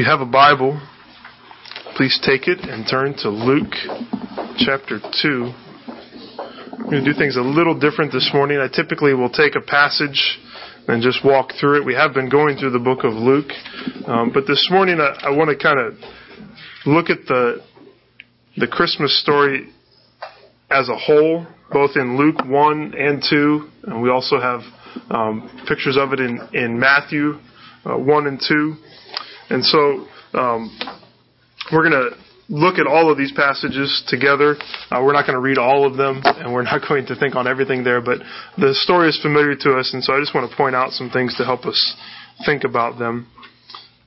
If you have a Bible, please take it and turn to Luke chapter 2. I'm going to do things a little different this morning. I typically will take a passage and just walk through it. We have been going through the book of Luke. But this morning I want to kind of look at the Christmas story as a whole, both in Luke 1 and 2. And we also have pictures of it in Matthew 1 and 2. And so we're going to look at all of these passages together. We're not going to read all of them, and we're not going to think on everything there, but the story is familiar to us, and so I just want to point out some things to help us think about them.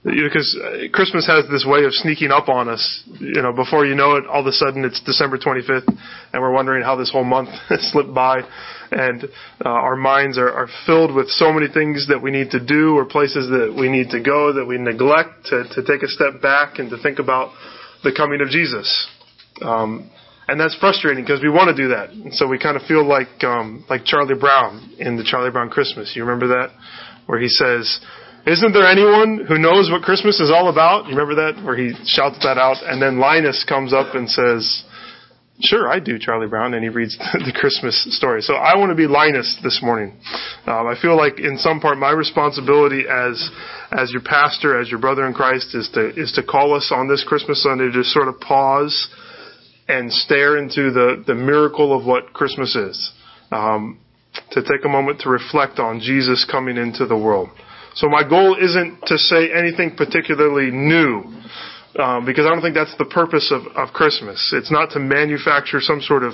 Because Christmas has this way of sneaking up on us. You know, before you know it, all of a sudden it's December 25th, and we're wondering how this whole month slipped by. And our minds are filled with so many things that we need to do or places that we need to go that we neglect to take a step back and to think about the coming of Jesus. And that's frustrating because we want to do that. And so we kind of feel like Charlie Brown in the Charlie Brown Christmas. You remember that? Where he says, "Isn't there anyone who knows what Christmas is all about?" You remember that? Where he shouts that out. And then Linus comes up and says, "Sure, I do, Charlie Brown." And he reads the Christmas story. So I want to be Linus this morning. I feel like in some part my responsibility as your pastor, as your brother in Christ, is to call us on this Christmas Sunday to just sort of pause and stare into the miracle of what Christmas is. To take a moment to reflect on Jesus coming into the world. So my goal isn't to say anything particularly new, because I don't think that's the purpose of Christmas. It's not to manufacture some sort of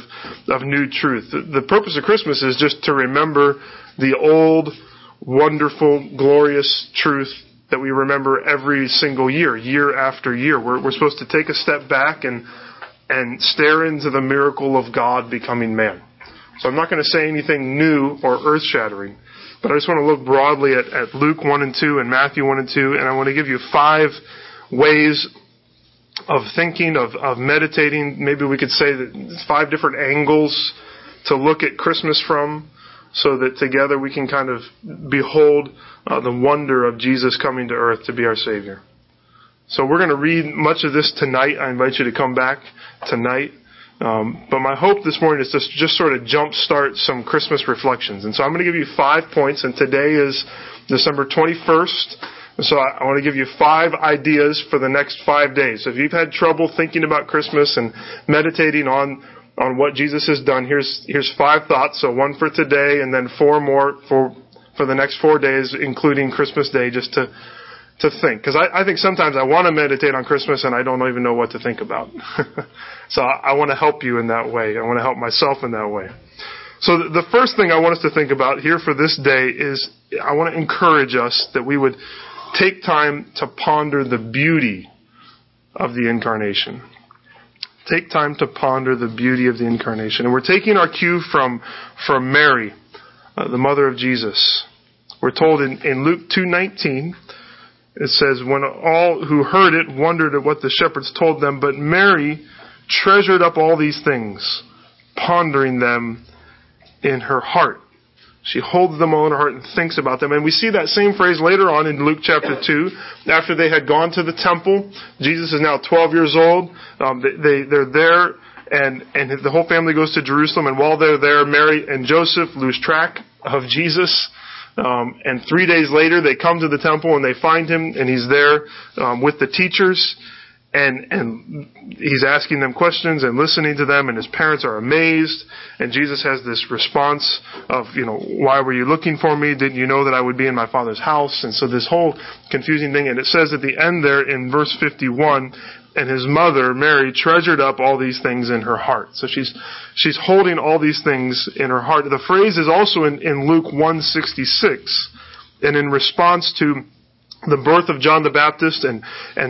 new truth. The purpose of Christmas is just to remember the old, wonderful, glorious truth that we remember every single year, year after year. We're supposed to take a step back and stare into the miracle of God becoming man. So I'm not going to say anything new or earth-shattering. But I just want to look broadly at Luke 1 and 2 and Matthew 1 and 2, and I want to give you 5 ways of thinking, of meditating. Maybe we could say that 5 different angles to look at Christmas from, so that together we can kind of behold the wonder of Jesus coming to earth to be our Savior. So we're going to read much of this tonight. I invite you to come back tonight. But my hope this morning is to just sort of jumpstart some Christmas reflections. And so I'm going to give you 5 points, and today is December 21st. So I want to give you 5 ideas for the next 5 days. So if you've had trouble thinking about Christmas and meditating on what Jesus has done, here's 5 thoughts. So 1 for today, and then 4 more for the next 4 days, including Christmas Day, just to think. Because I think sometimes I want to meditate on Christmas and I don't even know what to think about. So I want to help you in that way. I want to help myself in that way. So the first thing I want us to think about here for this day is I want to encourage us that we would take time to ponder the beauty of the Incarnation. Take time to ponder the beauty of the Incarnation. And we're taking our cue from Mary, the mother of Jesus. We're told in Luke 2:19, it says, "When all who heard it wondered at what the shepherds told them, but Mary treasured up all these things, pondering them in her heart." She holds them all in her heart and thinks about them. And we see that same phrase later on in Luke chapter 2. After they had gone to the temple, Jesus is now 12 years old. They're there, and the whole family goes to Jerusalem. And while they're there, Mary and Joseph lose track of Jesus. And 3 days later, they come to the temple and they find him, and he's there with the teachers, and he's asking them questions and listening to them, and his parents are amazed. And Jesus has this response of, "Why were you looking for me? Didn't you know that I would be in my Father's house?" And so this whole confusing thing, and it says at the end there in verse 51, "And his mother, Mary, treasured up all these things in her heart." So she's holding all these things in her heart. The phrase is also in Luke 1:66, and in response to the birth of John the Baptist and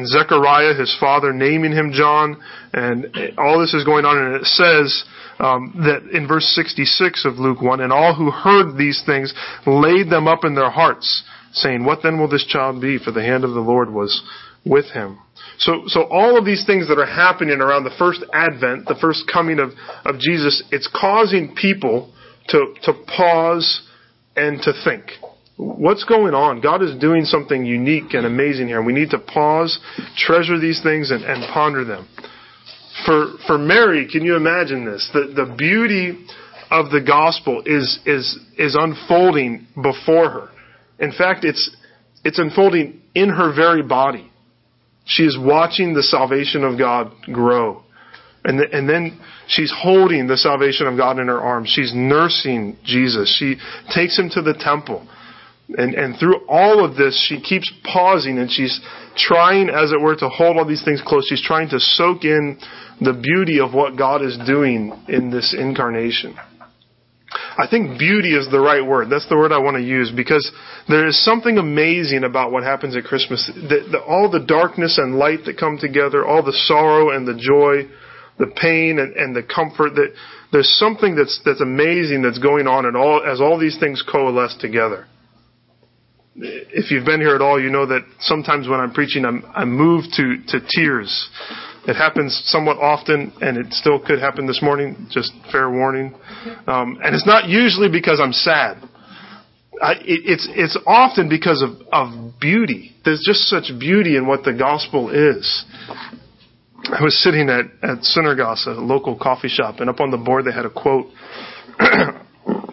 Zechariah, his father, naming him John, and all this is going on, and it says that in verse 66 of Luke 1, "And all who heard these things laid them up in their hearts, saying, 'What then will this child be? For the hand of the Lord was with him.'" So all of these things that are happening around the first advent, the first coming of Jesus, it's causing people to pause and to think. What's going on? God is doing something unique and amazing here. And we need to pause, treasure these things, and ponder them. For Mary, can you imagine this? The beauty of the gospel is unfolding before her. In fact, it's unfolding in her very body. She is watching the salvation of God grow. And then she's holding the salvation of God in her arms. She's nursing Jesus. She takes him to the temple. And through all of this, she keeps pausing and she's trying, as it were, to hold all these things close. She's trying to soak in the beauty of what God is doing in this incarnation. I think beauty is the right word. That's the word I want to use, because there is something amazing about what happens at Christmas. All the darkness and light that come together, all the sorrow and the joy, the pain and the comfort, that there's something that's amazing that's going on as all these things coalesce together. If you've been here at all, you know that sometimes when I'm preaching, I'm moved to tears. It happens somewhat often, and it still could happen this morning, just fair warning. And it's not usually because I'm sad. It's often because of beauty. There's just such beauty in what the gospel is. I was sitting at Synergos, a local coffee shop, and up on the board they had a quote.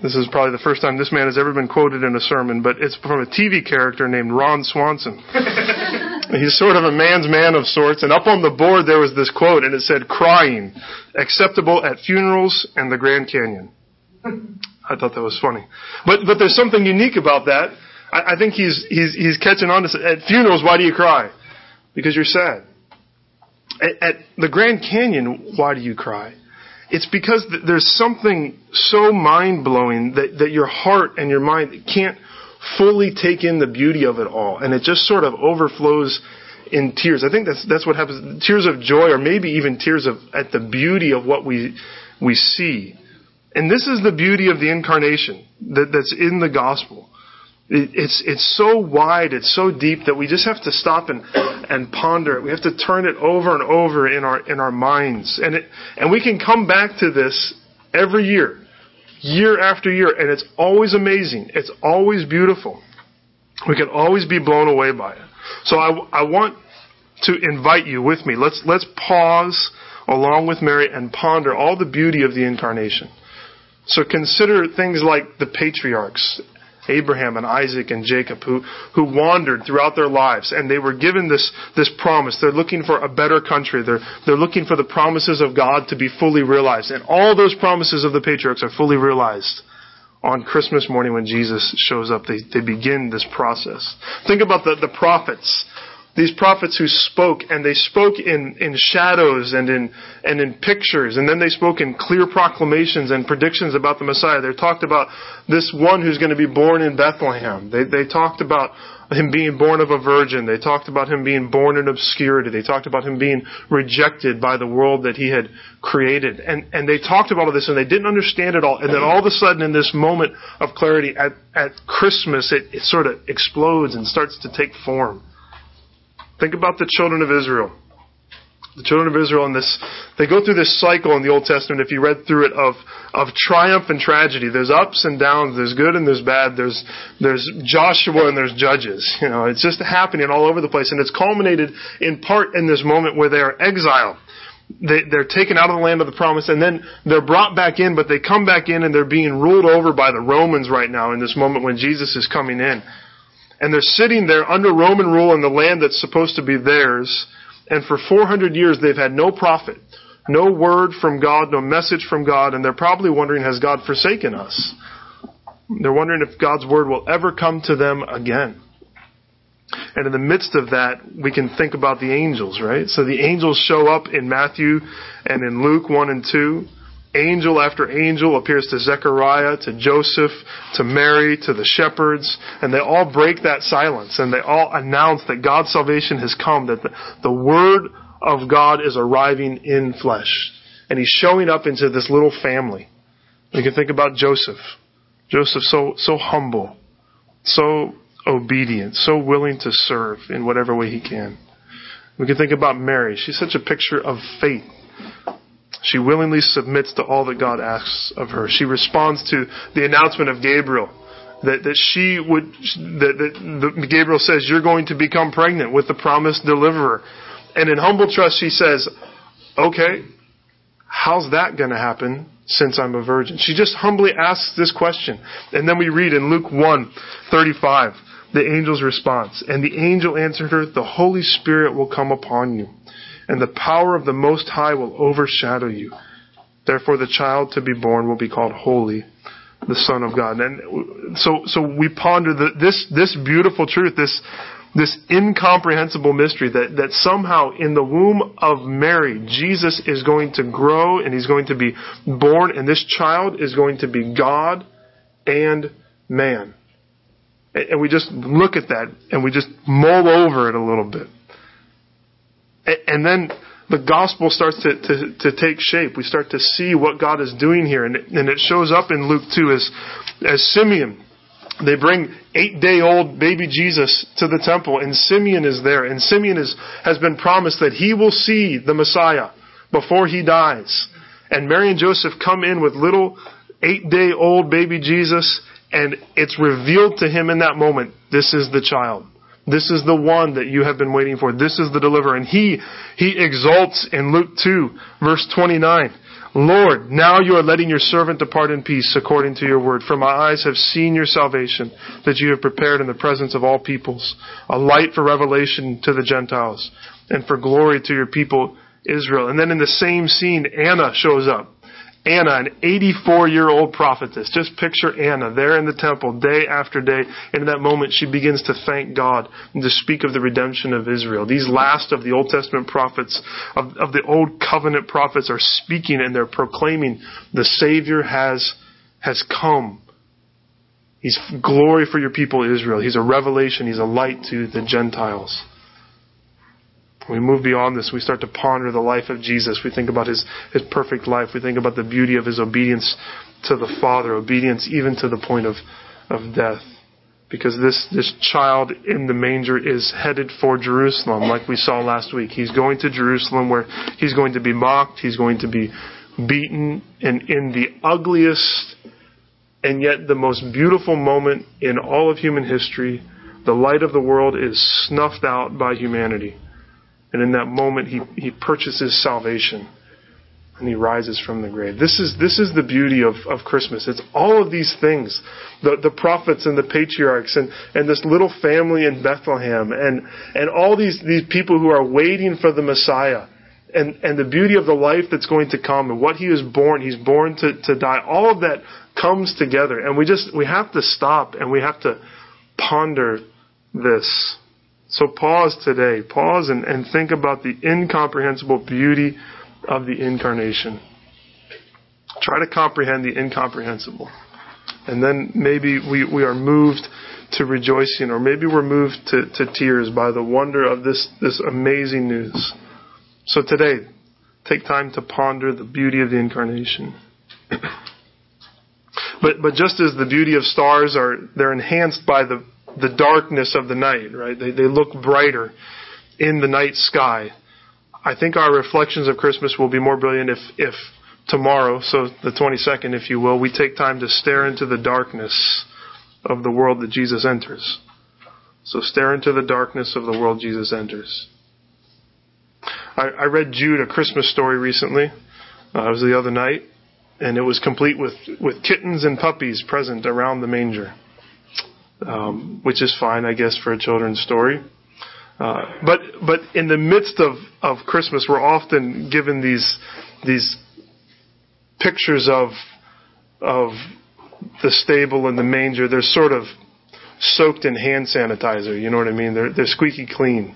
This is probably the first time this man has ever been quoted in a sermon, but it's from a TV character named Ron Swanson. He's sort of a man's man of sorts, and up on the board there was this quote, and it said, "Crying, acceptable at funerals and the Grand Canyon." I thought that was funny. But there's something unique about that. I think he's catching on to. At funerals, why do you cry? Because you're sad. At the Grand Canyon, why do you cry? It's because there's something so mind-blowing that your heart and your mind can't fully take in the beauty of it all. And it just sort of overflows in tears. I think that's what happens. Tears of joy, or maybe even tears at the beauty of what we see. And this is the beauty of the incarnation that's in the gospel. It's so wide, it's so deep that we just have to stop and ponder it. We have to turn it over and over in our minds, and we can come back to this every year, year after year, and it's always amazing. It's always beautiful. We can always be blown away by it. So I want to invite you with me. Let's pause along with Mary and ponder all the beauty of the incarnation. So consider things like the patriarchs, Abraham and Isaac and Jacob, who wandered throughout their lives, and they were given this promise. They're looking for a better country. They're looking for the promises of God to be fully realized. And all those promises of the patriarchs are fully realized on Christmas morning when Jesus shows up. They begin this process. Think about the prophets. These prophets who spoke, and they spoke in shadows and in pictures, and then they spoke in clear proclamations and predictions about the Messiah. They talked about this one who's going to be born in Bethlehem. They talked about him being born of a virgin. They talked about him being born in obscurity. They talked about him being rejected by the world that he had created. And they talked about all this, and they didn't understand it all. And then all of a sudden, in this moment of clarity at Christmas, it sort of explodes and starts to take form. Think about the children of Israel. The children of Israel they go through this cycle in the Old Testament, if you read through it, of triumph and tragedy. There's ups and downs, there's good and there's bad, there's Joshua and there's Judges. You know, it's just happening all over the place, and it's culminated in part in this moment where they are exiled. They're taken out of the land of the promise, and then they're brought back in, but they come back in and they're being ruled over by the Romans right now in this moment when Jesus is coming in. And they're sitting there under Roman rule in the land that's supposed to be theirs. And for 400 years, they've had no prophet, no word from God, no message from God. And they're probably wondering, has God forsaken us? They're wondering if God's word will ever come to them again. And in the midst of that, we can think about the angels, right? So the angels show up in Matthew and in Luke 1 and 2. Angel after angel appears to Zechariah, to Joseph, to Mary, to the shepherds, and they all break that silence, and they all announce that God's salvation has come, that the Word of God is arriving in flesh, and He's showing up into this little family. You can think about Joseph. Joseph, so humble, so obedient, so willing to serve in whatever way he can. We can think about Mary. She's such a picture of faith. She willingly submits to all that God asks of her. She responds to the announcement of Gabriel that Gabriel says, you're going to become pregnant with the promised deliverer. And in humble trust, she says, okay, how's that going to happen since I'm a virgin? She just humbly asks this question. And then we read in Luke 1:35, the angel's response. And the angel answered her, the Holy Spirit will come upon you, and the power of the Most High will overshadow you. Therefore, the child to be born will be called holy, the Son of God. And so we ponder this beautiful truth, this incomprehensible mystery that somehow in the womb of Mary, Jesus is going to grow and he's going to be born, and this child is going to be God and man. And we just look at that and we just mull over it a little bit. And then the gospel starts to take shape. We start to see what God is doing here. And it shows up in Luke 2 as Simeon. They bring 8-day-old baby Jesus to the temple, and Simeon is there. And Simeon has been promised that he will see the Messiah before he dies. And Mary and Joseph come in with little 8-day-old baby Jesus, and it's revealed to him in that moment, this is the child. This is the one that you have been waiting for. This is the deliverer. And he exults in Luke 2, verse 29. Lord, now you are letting your servant depart in peace according to your word. For my eyes have seen your salvation that you have prepared in the presence of all peoples, a light for revelation to the Gentiles and for glory to your people Israel. And then in the same scene, Anna shows up. Anna, an 84-year-old prophetess. Just picture Anna there in the temple day after day. And in that moment, she begins to thank God and to speak of the redemption of Israel. These last of the Old Testament prophets, of the Old Covenant prophets, are speaking and they're proclaiming the Savior has come. He's glory for your people, Israel. He's a revelation. He's a light to the Gentiles. We move beyond this. We start to ponder the life of Jesus. We think about his perfect life. We think about the beauty of his obedience to the Father, obedience even to the point of death. Because this child in the manger is headed for Jerusalem, like we saw last week. He's going to Jerusalem where he's going to be mocked. He's going to be beaten. And in the ugliest and yet the most beautiful moment in all of human history, the light of the world is snuffed out by humanity. And in that moment, he purchases salvation and he rises from the grave. This is the beauty of Christmas. It's all of these things, the prophets and the patriarchs and this little family in Bethlehem and all these people who are waiting for the Messiah and the beauty of the life that's going to come and what he is born. He's born to die. All of that comes together. And we have to stop and we have to ponder this. So pause today. Pause and think about the incomprehensible beauty of the incarnation. Try to comprehend the incomprehensible. And then maybe we are moved to rejoicing, or maybe we're moved to tears by the wonder of this amazing news. So today, take time to ponder the beauty of the incarnation. But just as the beauty of stars they're enhanced by the darkness of the night, right? They look brighter in the night sky. I think our reflections of Christmas will be more brilliant if tomorrow, so the 22nd, if you will, we take time to stare into the darkness of the world that Jesus enters. So stare into the darkness of the world Jesus enters. I read Jude, A Christmas Story, recently. It was the other night, and it was complete with kittens and puppies present around the manger. Which is fine, I guess, for a children's story. But in the midst of Christmas, we're often given these pictures of the stable and the manger. They're sort of soaked in hand sanitizer, you know what I mean? They're squeaky clean.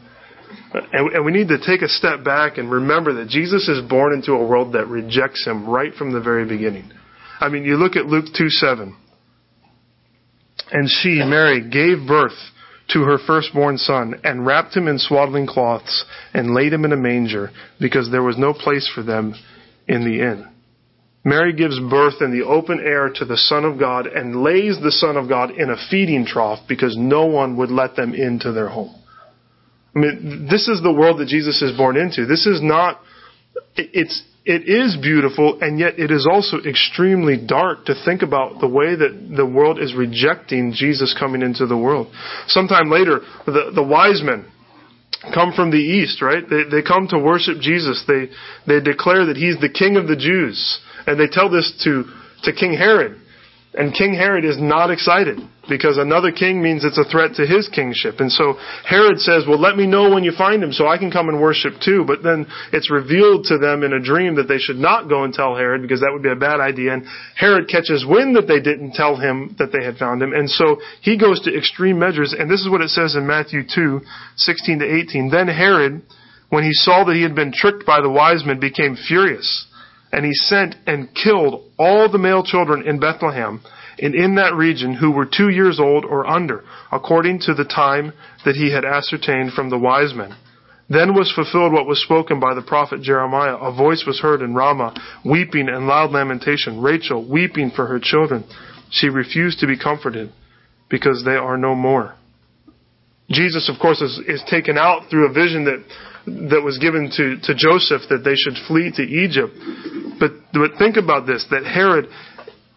And we need to take a step back and remember that Jesus is born into a world that rejects him right from the very beginning. I mean, you look at Luke 2:7. And she, Mary, gave birth to her firstborn son and wrapped him in swaddling cloths and laid him in a manger because there was no place for them in the inn. Mary gives birth in the open air to the Son of God and lays the Son of God in a feeding trough because no one would let them into their home. I mean, this is the world that Jesus is born into. This is not... It's it is beautiful, and yet it is also extremely dark to think about the way that the world is rejecting Jesus coming into the world. Sometime later, the wise men come from the east, right? They come to worship Jesus. They declare that he's the king of the Jews. And they tell this to King Herod. And King Herod is not excited, because another king means it's a threat to his kingship. And so Herod says, well, let me know when you find him so I can come and worship too. But then it's revealed to them in a dream that they should not go and tell Herod, because that would be a bad idea. And Herod catches wind that they didn't tell him that they had found him. And so he goes to extreme measures. And this is what it says in Matthew 2:16 to 18. Then Herod, when he saw that he had been tricked by the wise men, became furious. And he sent and killed all the male children in Bethlehem and in that region who were 2 years old or under, according to the time that he had ascertained from the wise men. Then was fulfilled what was spoken by the prophet Jeremiah. A voice was heard in Ramah, weeping and loud lamentation. Rachel weeping for her children. She refused to be comforted because they are no more. Jesus, of course, is taken out through a vision that was given to Joseph, that they should flee to Egypt. But think about this, that Herod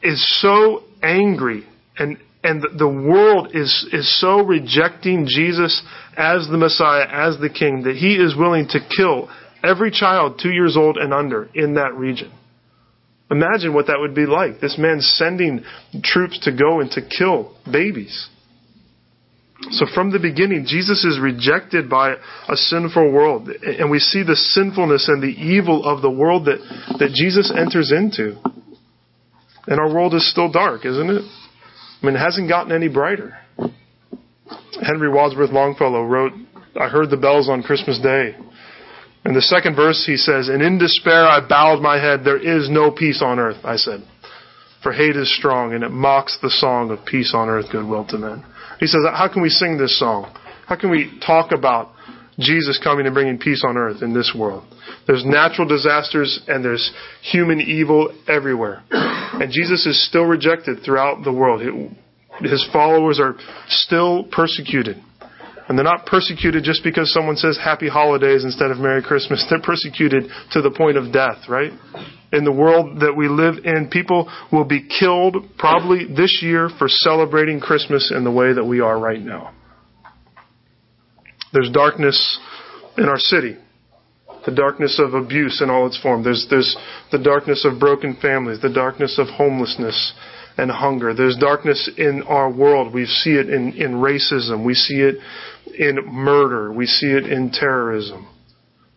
is so angry and the world is so rejecting Jesus as the Messiah, as the King, that he is willing to kill every child 2 years old and under in that region. Imagine what that would be like. This man sending troops to go and to kill babies. So from the beginning, Jesus is rejected by a sinful world. And we see the sinfulness and the evil of the world that Jesus enters into. And our world is still dark, isn't it? I mean, it hasn't gotten any brighter. Henry Wadsworth Longfellow wrote, I Heard the Bells on Christmas Day. In the second verse, he says, and in despair I bowed my head. There is no peace on earth, I said. For hate is strong, and it mocks the song of peace on earth, goodwill to men. He says, how can we sing this song? How can we talk about Jesus coming and bringing peace on earth in this world? There's natural disasters and there's human evil everywhere. And Jesus is still rejected throughout the world. His followers are still persecuted. And they're not persecuted just because someone says happy holidays instead of Merry Christmas. They're persecuted to the point of death, right? In the world that we live in, people will be killed probably this year for celebrating Christmas in the way that we are right now. There's darkness in our city. The darkness of abuse in all its form. There's the darkness of broken families, the darkness of homelessness and hunger. There's darkness in our world. We see it in racism. We see it in murder. We see it in terrorism.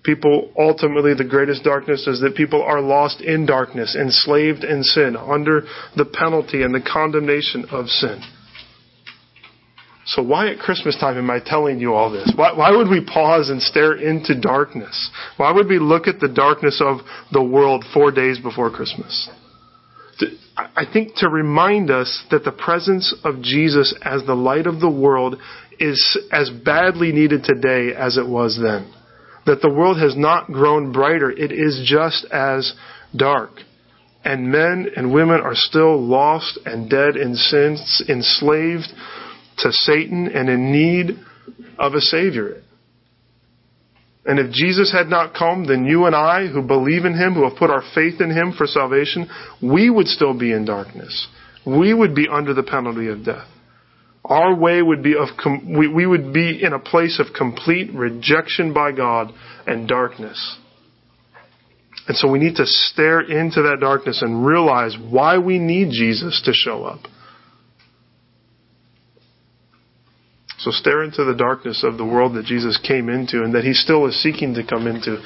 People, ultimately, the greatest darkness is that people are lost in darkness, enslaved in sin, under the penalty and the condemnation of sin. So why at Christmas time am I telling you all this? Why would we pause and stare into darkness? Why would we look at the darkness of the world 4 days before Christmas? I think to remind us that the presence of Jesus as the light of the world is as badly needed today as it was then. That the world has not grown brighter. It is just as dark. And men and women are still lost and dead in sins, enslaved to Satan and in need of a Savior. And if Jesus had not come, then you and I who believe in him, who have put our faith in him for salvation, we would still be in darkness. We would be under the penalty of death. Our way would be we would be in a place of complete rejection by God and darkness. And so we need to stare into that darkness and realize why we need Jesus to show up. So stare into the darkness of the world that Jesus came into and that he still is seeking to come into.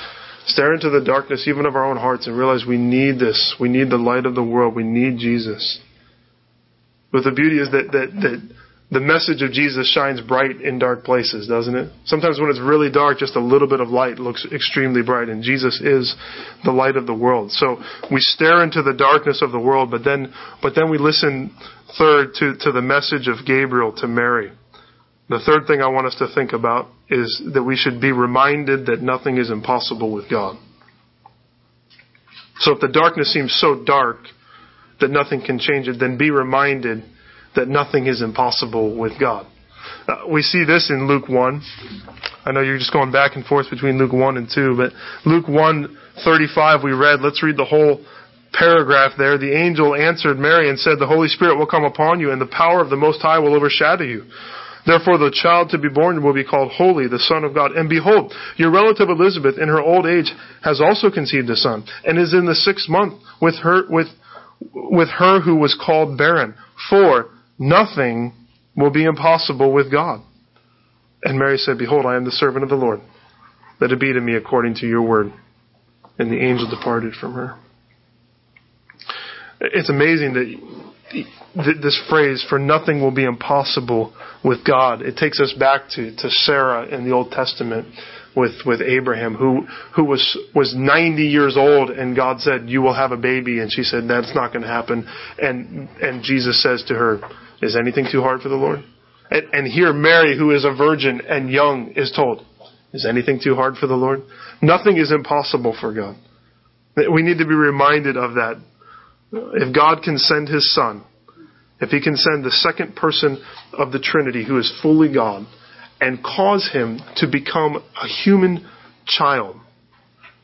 Stare into the darkness even of our own hearts and realize we need this. We need the light of the world. We need Jesus. But the beauty is that the message of Jesus shines bright in dark places, doesn't it? Sometimes when it's really dark, just a little bit of light looks extremely bright, and Jesus is the light of the world. So we stare into the darkness of the world, but then we listen third to the message of Gabriel to Mary. The third thing I want us to think about is that we should be reminded that nothing is impossible with God. So if the darkness seems so dark that nothing can change it, then be reminded that nothing is impossible with God. We see this in Luke 1. I know you're just going back and forth between Luke 1 and 2, but Luke 1:35 we read. Let's read the whole paragraph there. The angel answered Mary and said, "The Holy Spirit will come upon you, and the power of the Most High will overshadow you. Therefore the child to be born will be called Holy, the Son of God. And behold, your relative Elizabeth in her old age has also conceived a son, and is in the 6th month with her who was called barren. For nothing will be impossible with God." And Mary said, "Behold, I am the servant of the Lord. Let it be to me according to your word." And the angel departed from her. It's amazing that this phrase, for nothing will be impossible with God, it takes us back to Sarah in the Old Testament with Abraham, who was 90 years old, and God said, "You will have a baby." And she said, "That's not going to happen." And Jesus says to her, "Is anything too hard for the Lord?" And here Mary, who is a virgin and young, is told, "Is anything too hard for the Lord?" Nothing is impossible for God. We need to be reminded of that. If God can send His Son, if He can send the second person of the Trinity, who is fully God, and cause Him to become a human child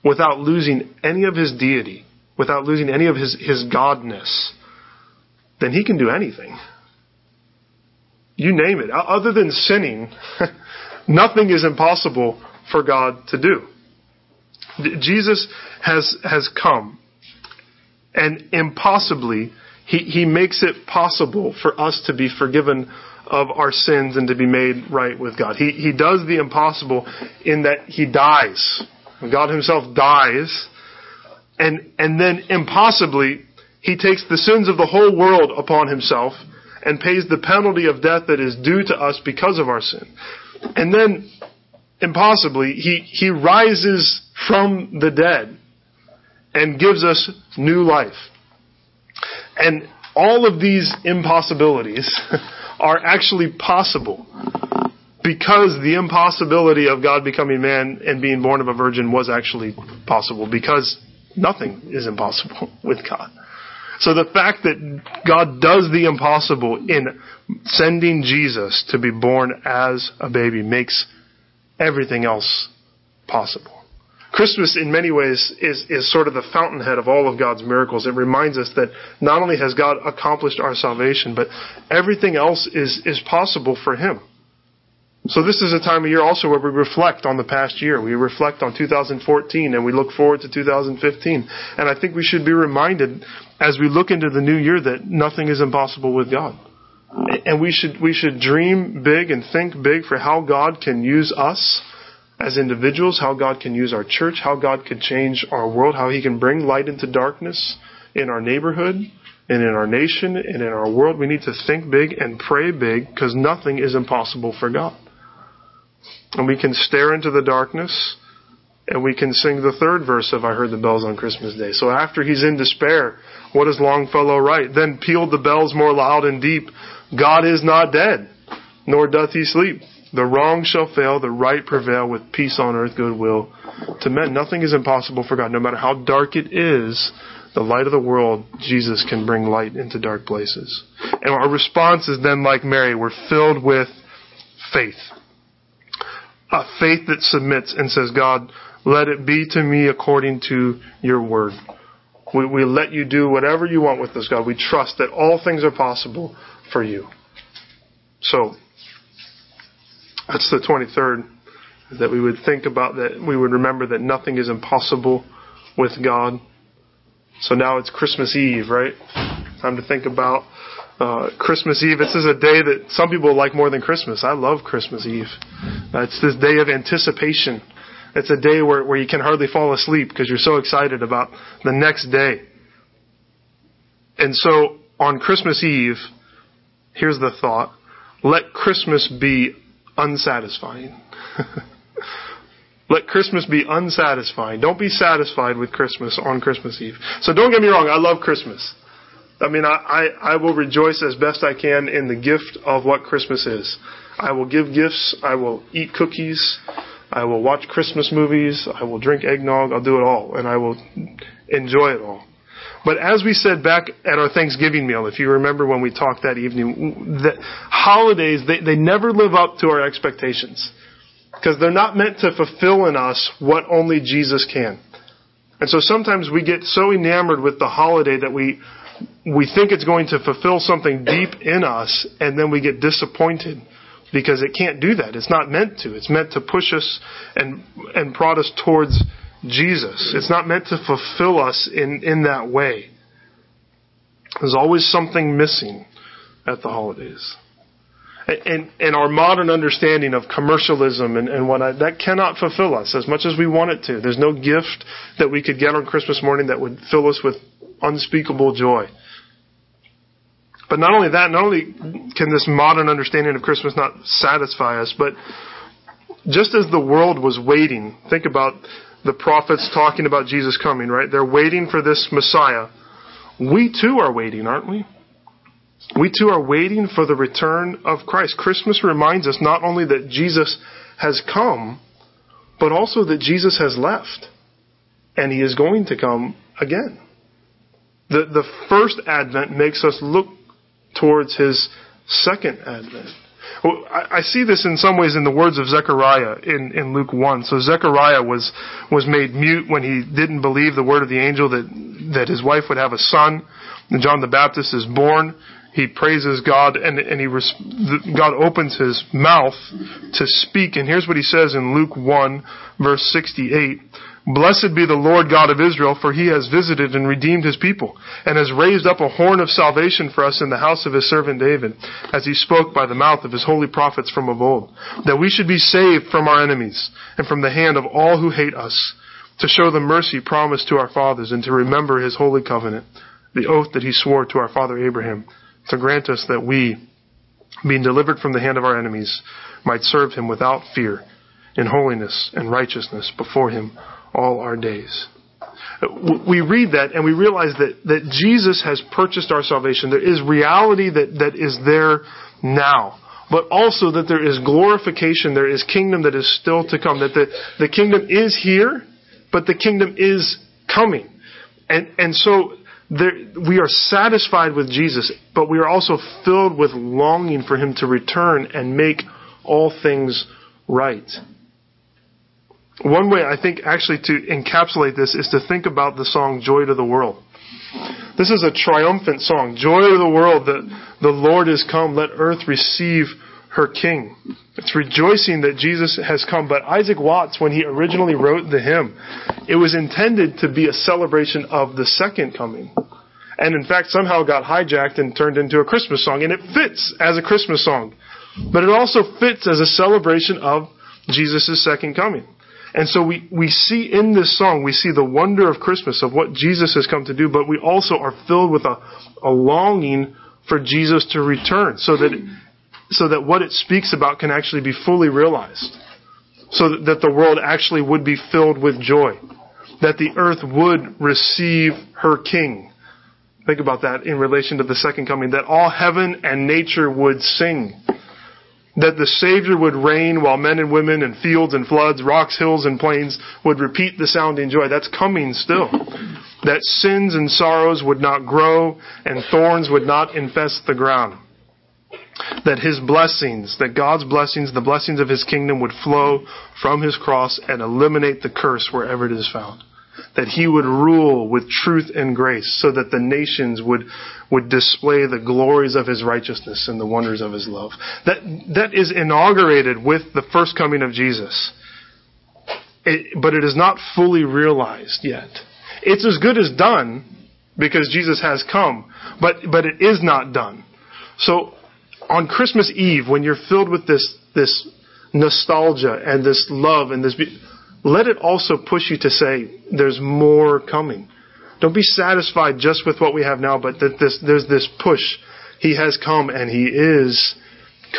without losing any of His deity, without losing any of His godness, then He can do anything. You name it. Other than sinning, nothing is impossible for God to do. Jesus has come, and impossibly, he makes it possible for us to be forgiven of our sins and to be made right with God. He does the impossible in that He dies. God Himself dies, and then impossibly, He takes the sins of the whole world upon Himself and pays the penalty of death that is due to us because of our sin. And then, impossibly, He rises from the dead and gives us new life. And all of these impossibilities are actually possible because the impossibility of God becoming man and being born of a virgin was actually possible, because nothing is impossible with God. So the fact that God does the impossible in sending Jesus to be born as a baby makes everything else possible. Christmas, in many ways, is sort of the fountainhead of all of God's miracles. It reminds us that not only has God accomplished our salvation, but everything else is possible for Him. So this is a time of year also where we reflect on the past year. We reflect on 2014, and we look forward to 2015. And I think we should be reminded as we look into the new year that nothing is impossible with God. And we should dream big and think big for how God can use us as individuals, how God can use our church, how God could change our world, how He can bring light into darkness in our neighborhood and in our nation and in our world. We need to think big and pray big, because nothing is impossible for God. And we can stare into the darkness, and we can sing the third verse of I Heard the Bells on Christmas Day. So after he's in despair, what does Longfellow write? "Then pealed the bells more loud and deep. God is not dead, nor doth He sleep. The wrong shall fail, the right prevail, with peace on earth, goodwill to men." Nothing is impossible for God. No matter how dark it is, the light of the world, Jesus can bring light into dark places. And our response is then, like Mary, we're filled with faith. A faith that submits and says, "God, let it be to me according to your word. We let you do whatever you want with us, God. We trust that all things are possible for you." So, that's the 23rd, that we would think about, that we would remember that nothing is impossible with God. So now it's Christmas Eve, right? Time to think about Christmas Eve. This is a day that some people like more than Christmas. I love Christmas Eve. It's this day of anticipation. It's a day where you can hardly fall asleep because you're so excited about the next day. And so on Christmas Eve, here's the thought: let Christmas be unsatisfying. Let Christmas be unsatisfying. Don't be satisfied with Christmas on Christmas Eve. So don't get me wrong, I love Christmas. I mean, I will rejoice as best I can in the gift of what Christmas is. I will give gifts. I will eat cookies. I will watch Christmas movies. I will drink eggnog. I'll do it all, and I will enjoy it all. But as we said back at our Thanksgiving meal, if you remember when we talked that evening, the holidays, they never live up to our expectations because they're not meant to fulfill in us what only Jesus can. And so sometimes we get so enamored with the holiday that we think it's going to fulfill something deep in us, and then we get disappointed because it can't do that. It's not meant to. It's meant to push us and prod us towards Jesus. It's not meant to fulfill us in that way. There's always something missing at the holidays. And our modern understanding of commercialism and whatnot, that cannot fulfill us as much as we want it to. There's no gift that we could get on Christmas morning that would fill us with unspeakable joy. But not only that, not only can this modern understanding of Christmas not satisfy us, but just as the world was waiting, think about the prophets talking about Jesus coming, right? They're waiting for this Messiah. We too are waiting, aren't we? We too are waiting for the return of Christ. Christmas reminds us not only that Jesus has come, but also that Jesus has left, and he is going to come again. The first advent makes us look towards his second advent. Well, I see this in some ways in the words of Zechariah in Luke 1. So Zechariah was made mute when he didn't believe the word of the angel that his wife would have a son. And John the Baptist is born. He praises God, and God opens his mouth to speak. And here's what he says in Luke 1, verse 68. Blessed be the Lord God of Israel, for he has visited and redeemed his people, and has raised up a horn of salvation for us in the house of his servant David, as he spoke by the mouth of his holy prophets from of old, that we should be saved from our enemies and from the hand of all who hate us, to show the mercy promised to our fathers and to remember his holy covenant, the oath that he swore to our father Abraham, to grant us that we, being delivered from the hand of our enemies, might serve him without fear, in holiness and righteousness before him all our days. We read that and we realize that Jesus has purchased our salvation. There is reality that is there now, but also that there is glorification, there is kingdom that is still to come, that the kingdom is here, but the kingdom is coming. And so there, we are satisfied with Jesus, but we are also filled with longing for him to return and make all things right. One way, I think, actually to encapsulate this is to think about the song Joy to the World. This is a triumphant song. Joy to the world, the Lord is come, let earth receive her King. It's rejoicing that Jesus has come. But Isaac Watts, when he originally wrote the hymn, it was intended to be a celebration of the second coming. And in fact, somehow got hijacked and turned into a Christmas song. And it fits as a Christmas song. But it also fits as a celebration of Jesus' second coming. And so we see in this song, we see the wonder of Christmas, of what Jesus has come to do, but we also are filled with a longing for Jesus to return so that what it speaks about can actually be fully realized, so that the world actually would be filled with joy, that the earth would receive her King. Think about that in relation to the second coming, that all heaven and nature would sing, that the Savior would reign while men and women and fields and floods, rocks, hills, and plains would repeat the sounding joy. That's coming still. That sins and sorrows would not grow and thorns would not infest the ground. That his blessings, that God's blessings, the blessings of his kingdom would flow from his cross and eliminate the curse wherever it is found. That he would rule with truth and grace so that the nations would display the glories of his righteousness and the wonders of his love. That is inaugurated with the first coming of Jesus. But it is not fully realized yet. It's as good as done because Jesus has come, but it is not done. So on Christmas Eve, when you're filled with this nostalgia and this love and this let it also push you to say, there's more coming. Don't be satisfied just with what we have now, but that there's this push. He has come and he is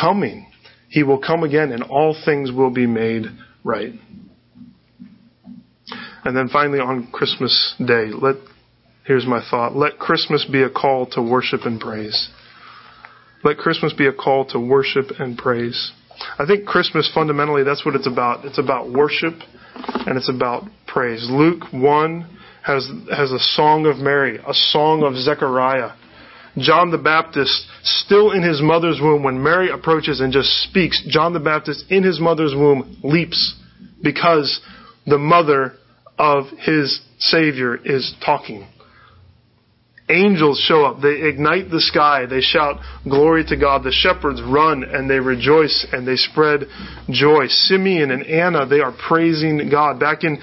coming. He will come again and all things will be made right. And then finally on Christmas Day, here's my thought. Let Christmas be a call to worship and praise. Let Christmas be a call to worship and praise. I think Christmas, fundamentally, that's what it's about. It's about worship and it's about praise. Luke 1 has a song of Mary, a song of Zechariah. John the Baptist, still in his mother's womb, when Mary approaches and just speaks, John the Baptist in his mother's womb leaps because the mother of his Savior is talking. Angels show up. They ignite the sky. They shout, "Glory to God." The shepherds run and they rejoice and they spread joy. Simeon and Anna, they are praising God. Back in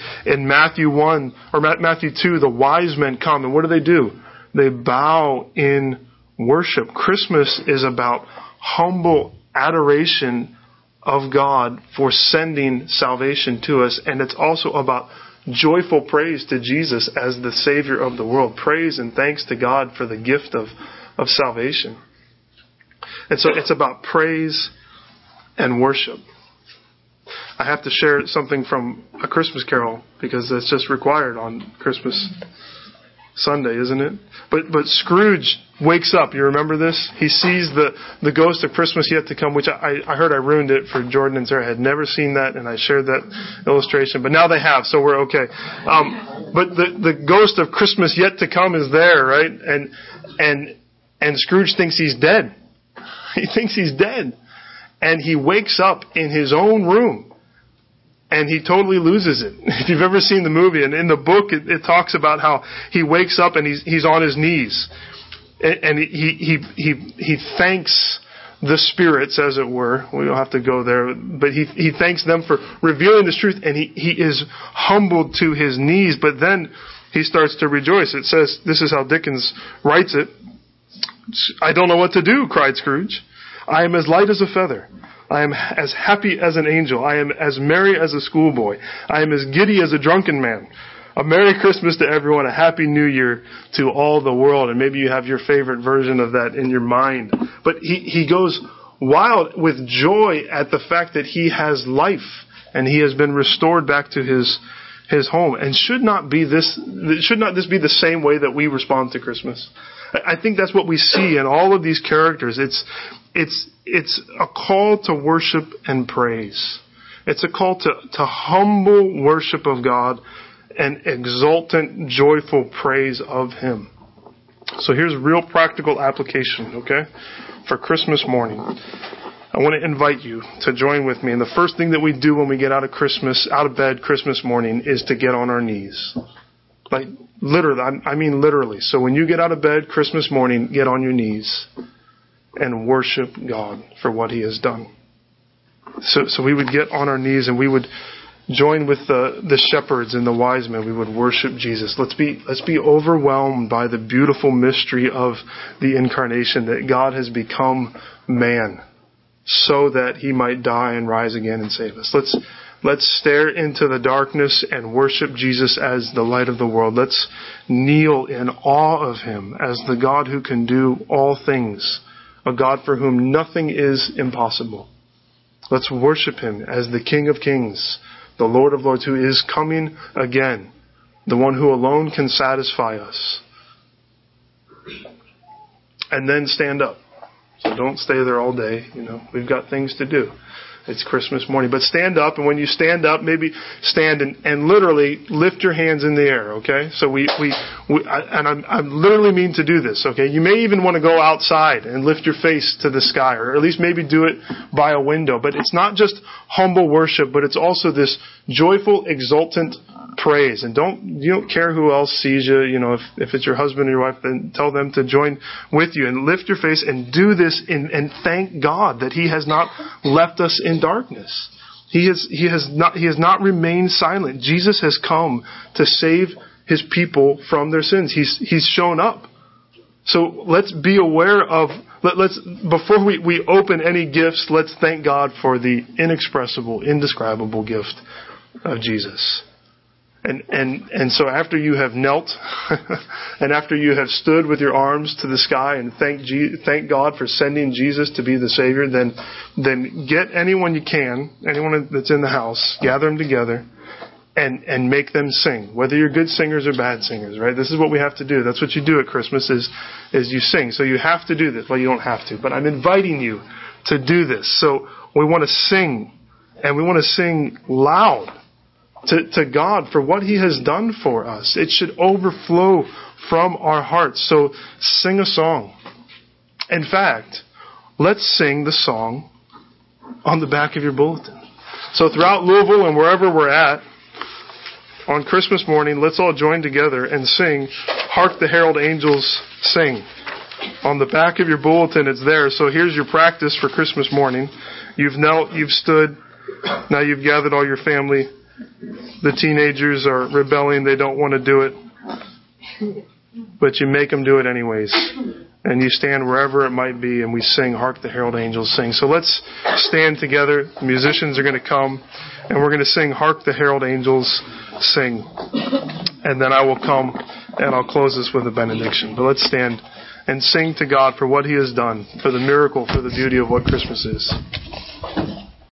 Matthew 2, the wise men come. And what do? They bow in worship. Christmas is about humble adoration of God for sending salvation to us. And it's also about joyful praise to Jesus as the Savior of the world. Praise and thanks to God for the gift of salvation. And so it's about praise and worship. I have to share something from A Christmas Carol because that's just required on Christmas Sunday, isn't it? But Scrooge wakes up. You remember this? He sees the ghost of Christmas yet to come, which I heard I ruined it for Jordan and Sarah. I had never seen that, and I shared that illustration. But now they have, so we're okay. But the ghost of Christmas yet to come is there, right? And Scrooge thinks he's dead. He thinks he's dead. And he wakes up in his own room. And he totally loses it. If you've ever seen the movie, and in the book, it talks about how he wakes up and he's on his knees, and he thanks the spirits, as it were. We don't have to go there, but he thanks them for revealing this truth, and he is humbled to his knees. But then he starts to rejoice. It says, this is how Dickens writes it. "I don't know what to do," cried Scrooge. "I am as light as a feather. I am as happy as an angel. I am as merry as a schoolboy. I am as giddy as a drunken man. A Merry Christmas to everyone. A Happy New Year to all the world." And maybe you have your favorite version of that in your mind. But he goes wild with joy at the fact that he has life and he has been restored back to his home. And should not this be the same way that we respond to Christmas? I think that's what we see in all of these characters. It's a call to worship and praise. It's a call to humble worship of God and exultant, joyful praise of Him. So here's real practical application, okay, for Christmas morning. I want to invite you to join with me. And the first thing that we do when we get out of bed Christmas morning is to get on our knees. Like literally, I mean literally. So when you get out of bed Christmas morning, get on your knees and worship God for what He has done. So we would get on our knees and we would join with the shepherds and the wise men. We would worship Jesus. Let's be overwhelmed by the beautiful mystery of the incarnation, that God has become man so that He might die and rise again and save us. Let's stare into the darkness and worship Jesus as the light of the world. Let's kneel in awe of Him as the God who can do all things, a God for whom nothing is impossible. Let's worship Him as the King of Kings, the Lord of Lords, who is coming again, the one who alone can satisfy us. And then stand up. So don't stay there all day. We've got things to do. It's Christmas morning. But stand up, and when you stand up, maybe stand and literally lift your hands in the air, okay? So I literally mean to do this, okay? You may even want to go outside and lift your face to the sky, or at least maybe do it by a window. But it's not just humble worship, but it's also this joyful, exultant praise. And you don't care who else sees you. If it's your husband or your wife, then tell them to join with you and lift your face and do this and thank God that He has not left us in darkness. He has not remained silent. Jesus has come to save His people from their sins. He's shown up. So let's be aware of, let's before we open any gifts, let's thank God for the inexpressible, indescribable gift of Jesus. And so after you have knelt and after you have stood with your arms to the sky and thank God for sending Jesus to be the Savior, then get anyone that's in the house, gather them together and make them sing, whether you're good singers or bad singers, right? This is what we have to do. That's what you do at Christmas is you sing. So you have to do this. Well, you don't have to, but I'm inviting you to do this. So we want to sing, and we want to sing loud. to God for what He has done for us. It should overflow from our hearts. So sing a song. In fact, let's sing the song on the back of your bulletin. So throughout Louisville and wherever we're at, on Christmas morning, let's all join together and sing Hark the Herald Angels Sing. On the back of your bulletin, it's there. So here's your practice for Christmas morning. You've knelt, you've stood, now you've gathered all your family. The teenagers are rebelling, they don't want to do it. But you make them do it anyways. And you stand wherever it might be, and we sing Hark the Herald Angels Sing. So let's stand together. The musicians are going to come, and we're going to sing Hark the Herald Angels Sing. And then I will come, and I'll close this with a benediction. But let's stand and sing to God for what He has done, for the miracle, for the beauty of what Christmas is.